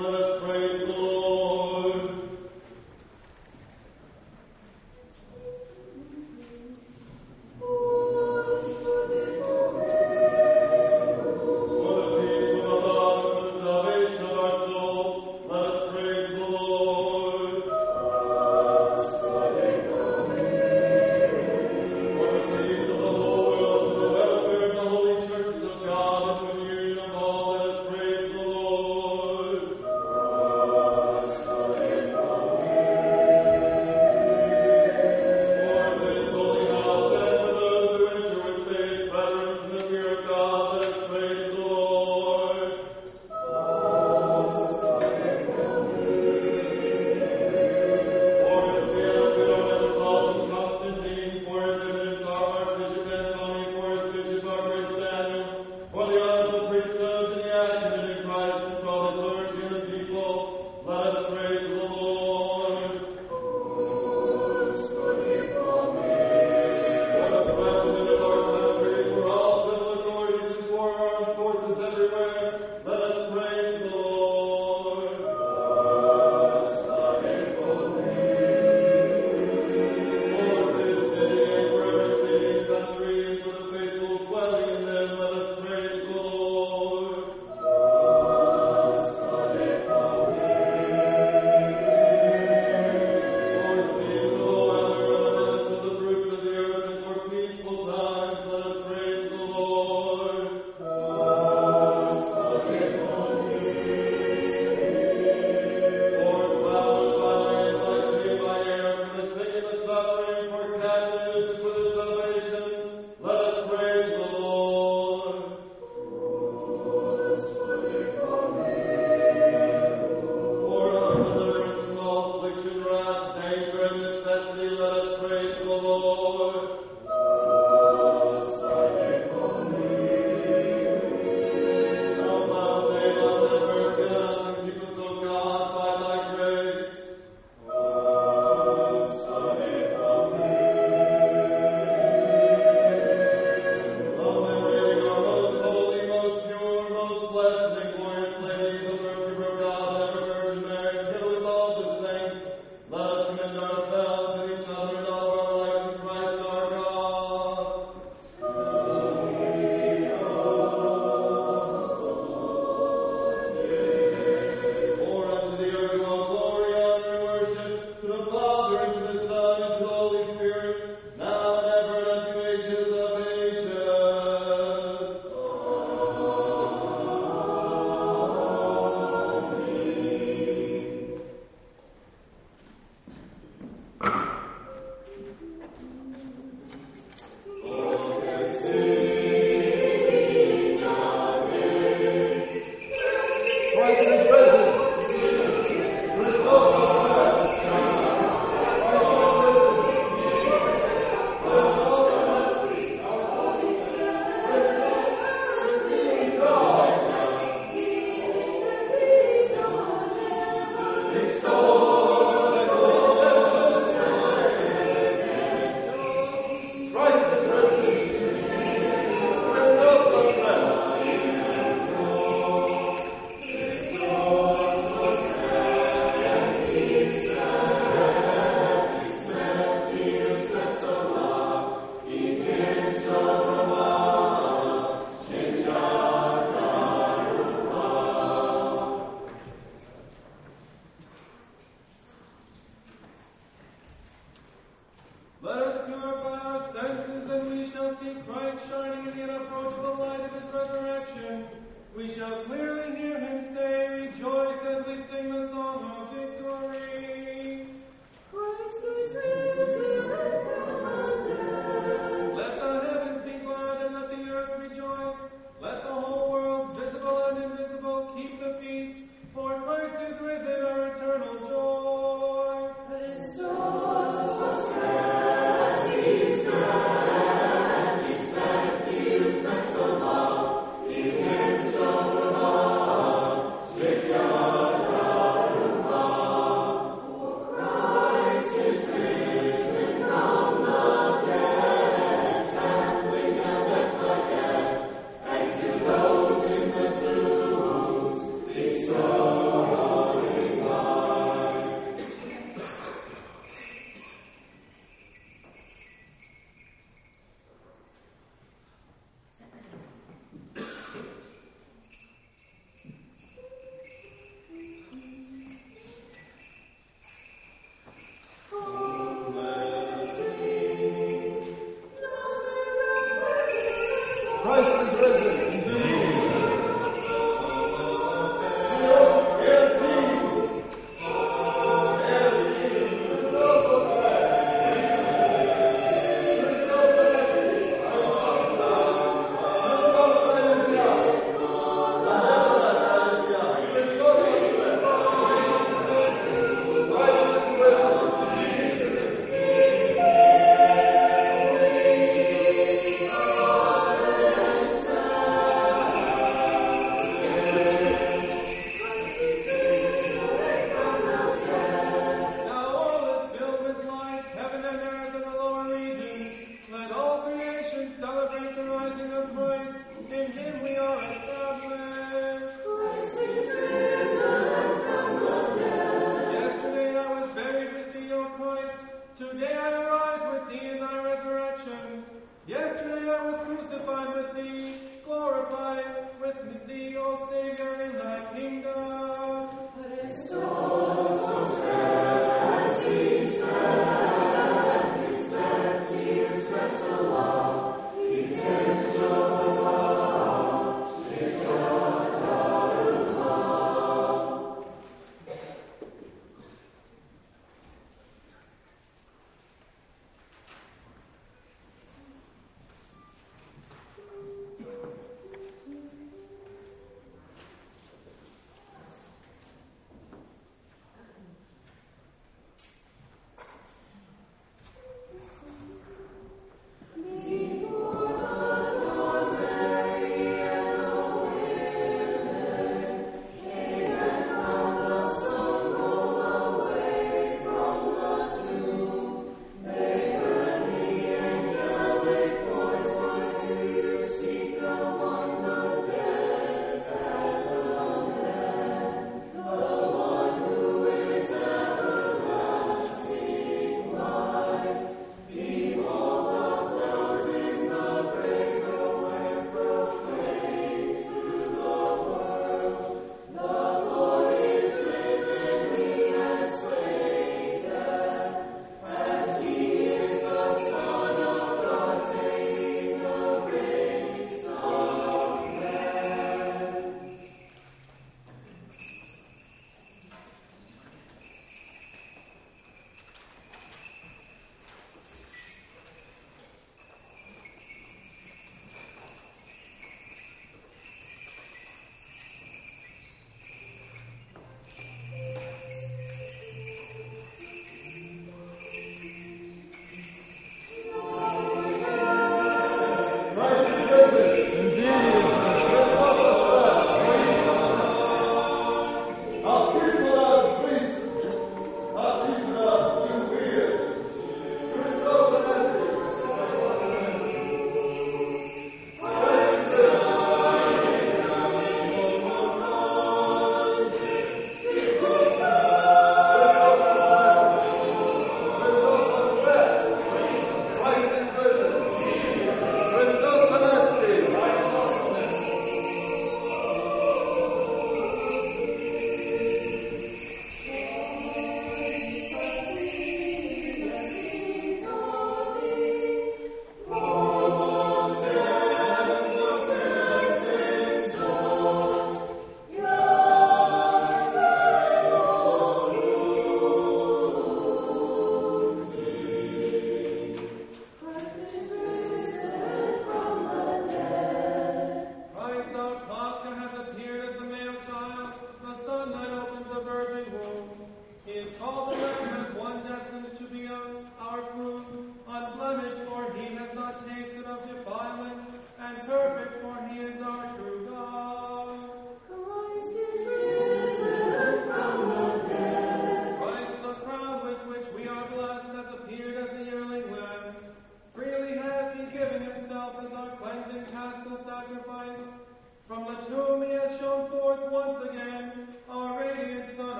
Let us praise the Lord. For the peace of God, for the salvation of our souls, let us praise the Lord. For the peace of the whole world, for the welfare of the holy churches of God, and for the union of all, let us praise the Lord. For this holy house and for those who enter with faith, reverence, and the fear of God, let us praise the Lord. For his theology our Metropolitan Constantine, for his eminence our Archbishop Antony, for his bishop our Prince Daniel, for the honorable priesthood and the advocate in Christ, and for the clergy and the people, let us praise the Lord. For the president of our country, for all civil authorities and for our armed forces everywhere, let us praise the Lord. For this city and for every city and country, and for the faithful dwelling in them, let us praise the Lord. For seasonal and abundance of the fruits of the earth, and for peaceful times, let us praise the Lord. For flowers by land, by sea, by air, for the sick and the suffering, for captives and for the salvation, let us praise the Lord. For our deliverance from all affliction, wrath, danger, and necessity, let us praise the Lord. Help us, save us, have mercy on us, and keep us, O God, by thy grace. Lovely Lady, our most holy, most pure, most blessed and glorious Lady, the Virgin of God, ever Virgin Mary, together with all the saints, let us commend ourselves and each other and all of our life to Christ our God. For unto the earth all glory, honor, and worship, to the Father, and to the Son, and to the Holy Spirit, now and ever, and unto ages of ages. Let us purify our senses, and we shall see Christ shining in the unapproachable light of his resurrection. We shall clearly hear him say, "Rejoice," as we sing the song of victory. Christ is risen, and Let the heavens be glad, and let the earth rejoice. Let the whole world, visible and invisible, keep the feast, for Christ is risen, our eternal joy. He tends to overcome.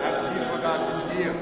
At the forgotten dear.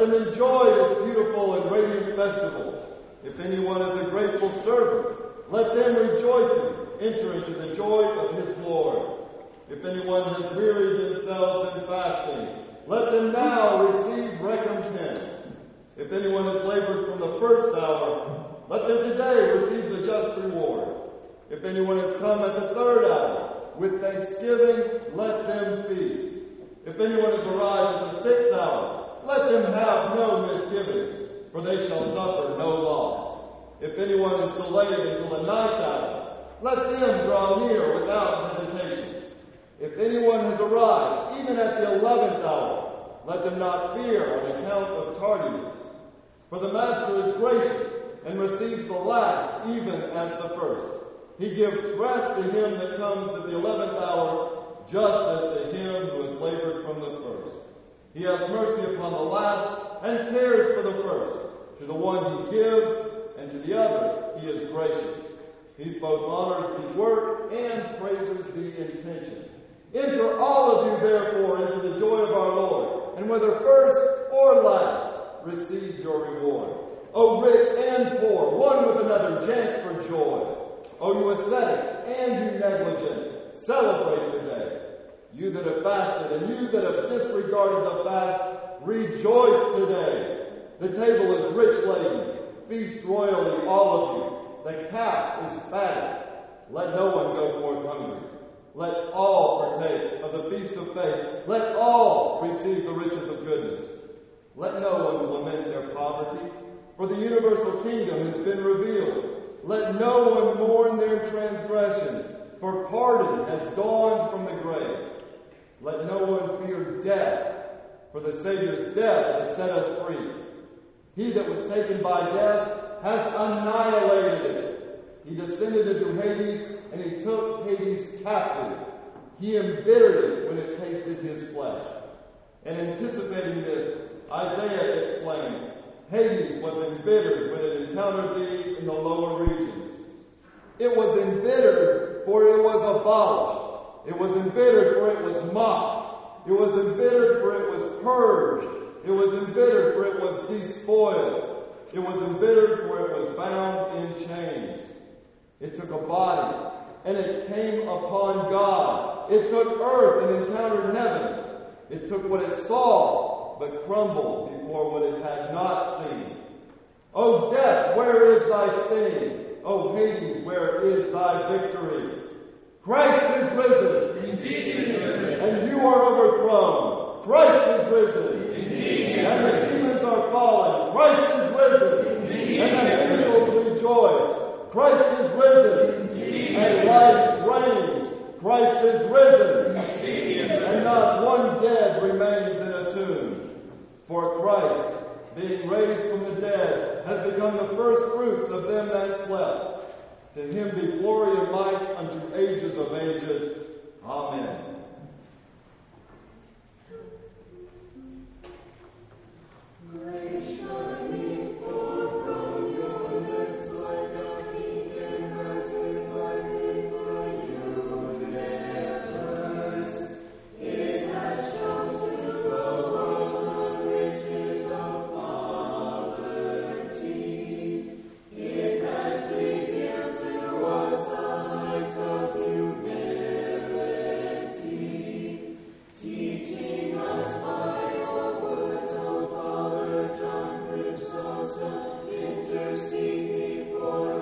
them enjoy this beautiful and radiant festival. If anyone is a grateful servant, let them rejoicing enter into the joy of his Lord. If anyone has wearied themselves in fasting, let them now receive recompense. If anyone has labored from the first hour, let them today receive the just reward. If anyone has come at the third hour, with thanksgiving, let them feast. If anyone has arrived at the sixth hour, let them have no misgivings, for they shall suffer no loss. If anyone is delayed until the ninth hour, let them draw near without hesitation. If anyone has arrived even at the 11th hour, let them not fear on account of tardiness. For the Master is gracious and receives the last even as the first. He gives rest to him that comes at the 11th hour, just as to him who has labored from the first. He has mercy upon the last and cares for the first. To the one he gives, and to the other he is gracious. He both honors the work and praises the intention. Enter all of you, therefore, into the joy of our Lord, and whether first or last, receive your reward. O rich and poor, one with another dance for joy. O you ascetics and you negligent, celebrate the day. You that have fasted and you that have disregarded the fast, rejoice today. The table is rich laden. Feast royally, all of you. The calf is fatted. Let no one go forth hungry. Let all partake of the feast of faith. Let all receive the riches of goodness. Let no one lament their poverty, for the universal kingdom has been revealed. Let no one mourn their transgressions, for pardon has dawned from the grave. Let no one fear death, for the Savior's death has set us free. He that was taken by death has annihilated it. He descended into Hades, and he took Hades captive. He embittered it when it tasted his flesh. And anticipating this, Isaiah exclaimed, Hades was embittered when it encountered thee in the lower regions. It was embittered, for it was abolished. It was embittered, for it was mocked. It was embittered, for it was purged. It was embittered, for it was despoiled. It was embittered, for it was bound in chains. It took a body, and it came upon God. It took earth and encountered heaven. It took what it saw, but crumbled before what it had not seen. O death, where is thy sting? O Hades, where is thy victory? Christ is risen. Indeed he is risen. And you are overthrown. Christ is risen. Indeed he is risen. And the demons are fallen. Christ is risen. Indeed he is risen. And the angels rejoice. Christ is risen. Indeed and life reigns. Christ is risen. Indeed he is risen. And not one dead remains in a tomb. For Christ, being raised from the dead, has become the first fruits of them that slept. To him be glory and might unto ages of ages. Amen. Grace shining forth from your lips like a beacon that's reflecting the universe. It has shown to the world the riches of poverty. It has sides of humility, teaching us by your words, O Father John Chrysostom, intercede before the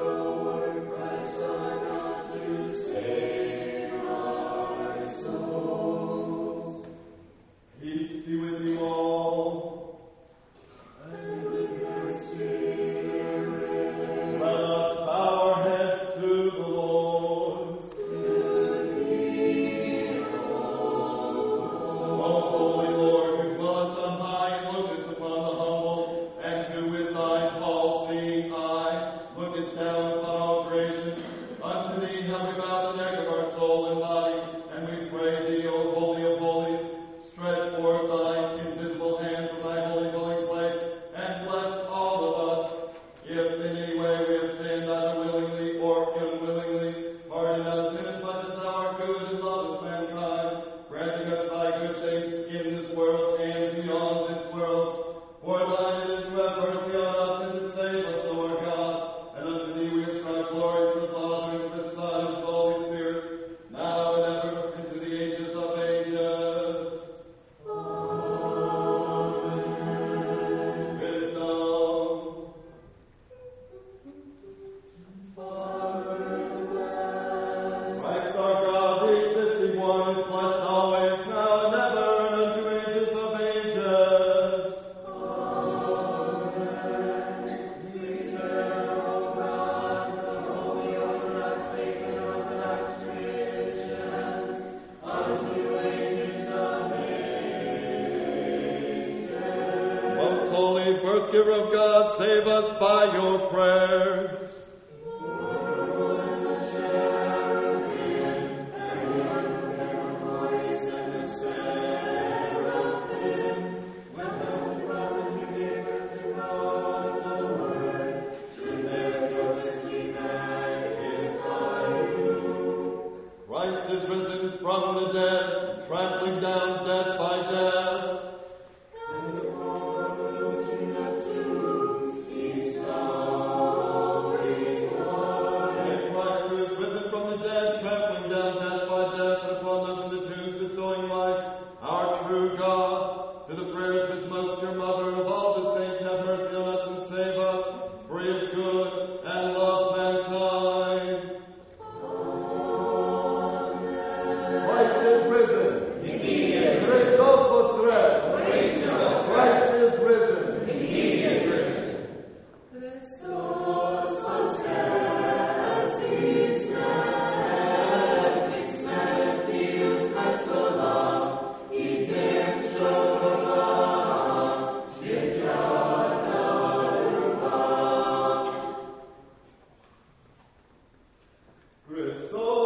word Christ our God to save our souls. Peace be with you all. Or rescuer of God, save us by your prayers. So